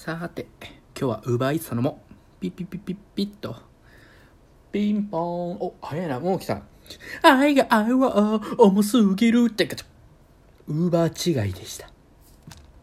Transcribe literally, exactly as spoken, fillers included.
さて、今日はウーバーイーツ頼もう。ピッピッピッピッピッと。ピンポーン。お、早いな、もう来た。愛が愛は重すぎるってか、ウーバー違いでした。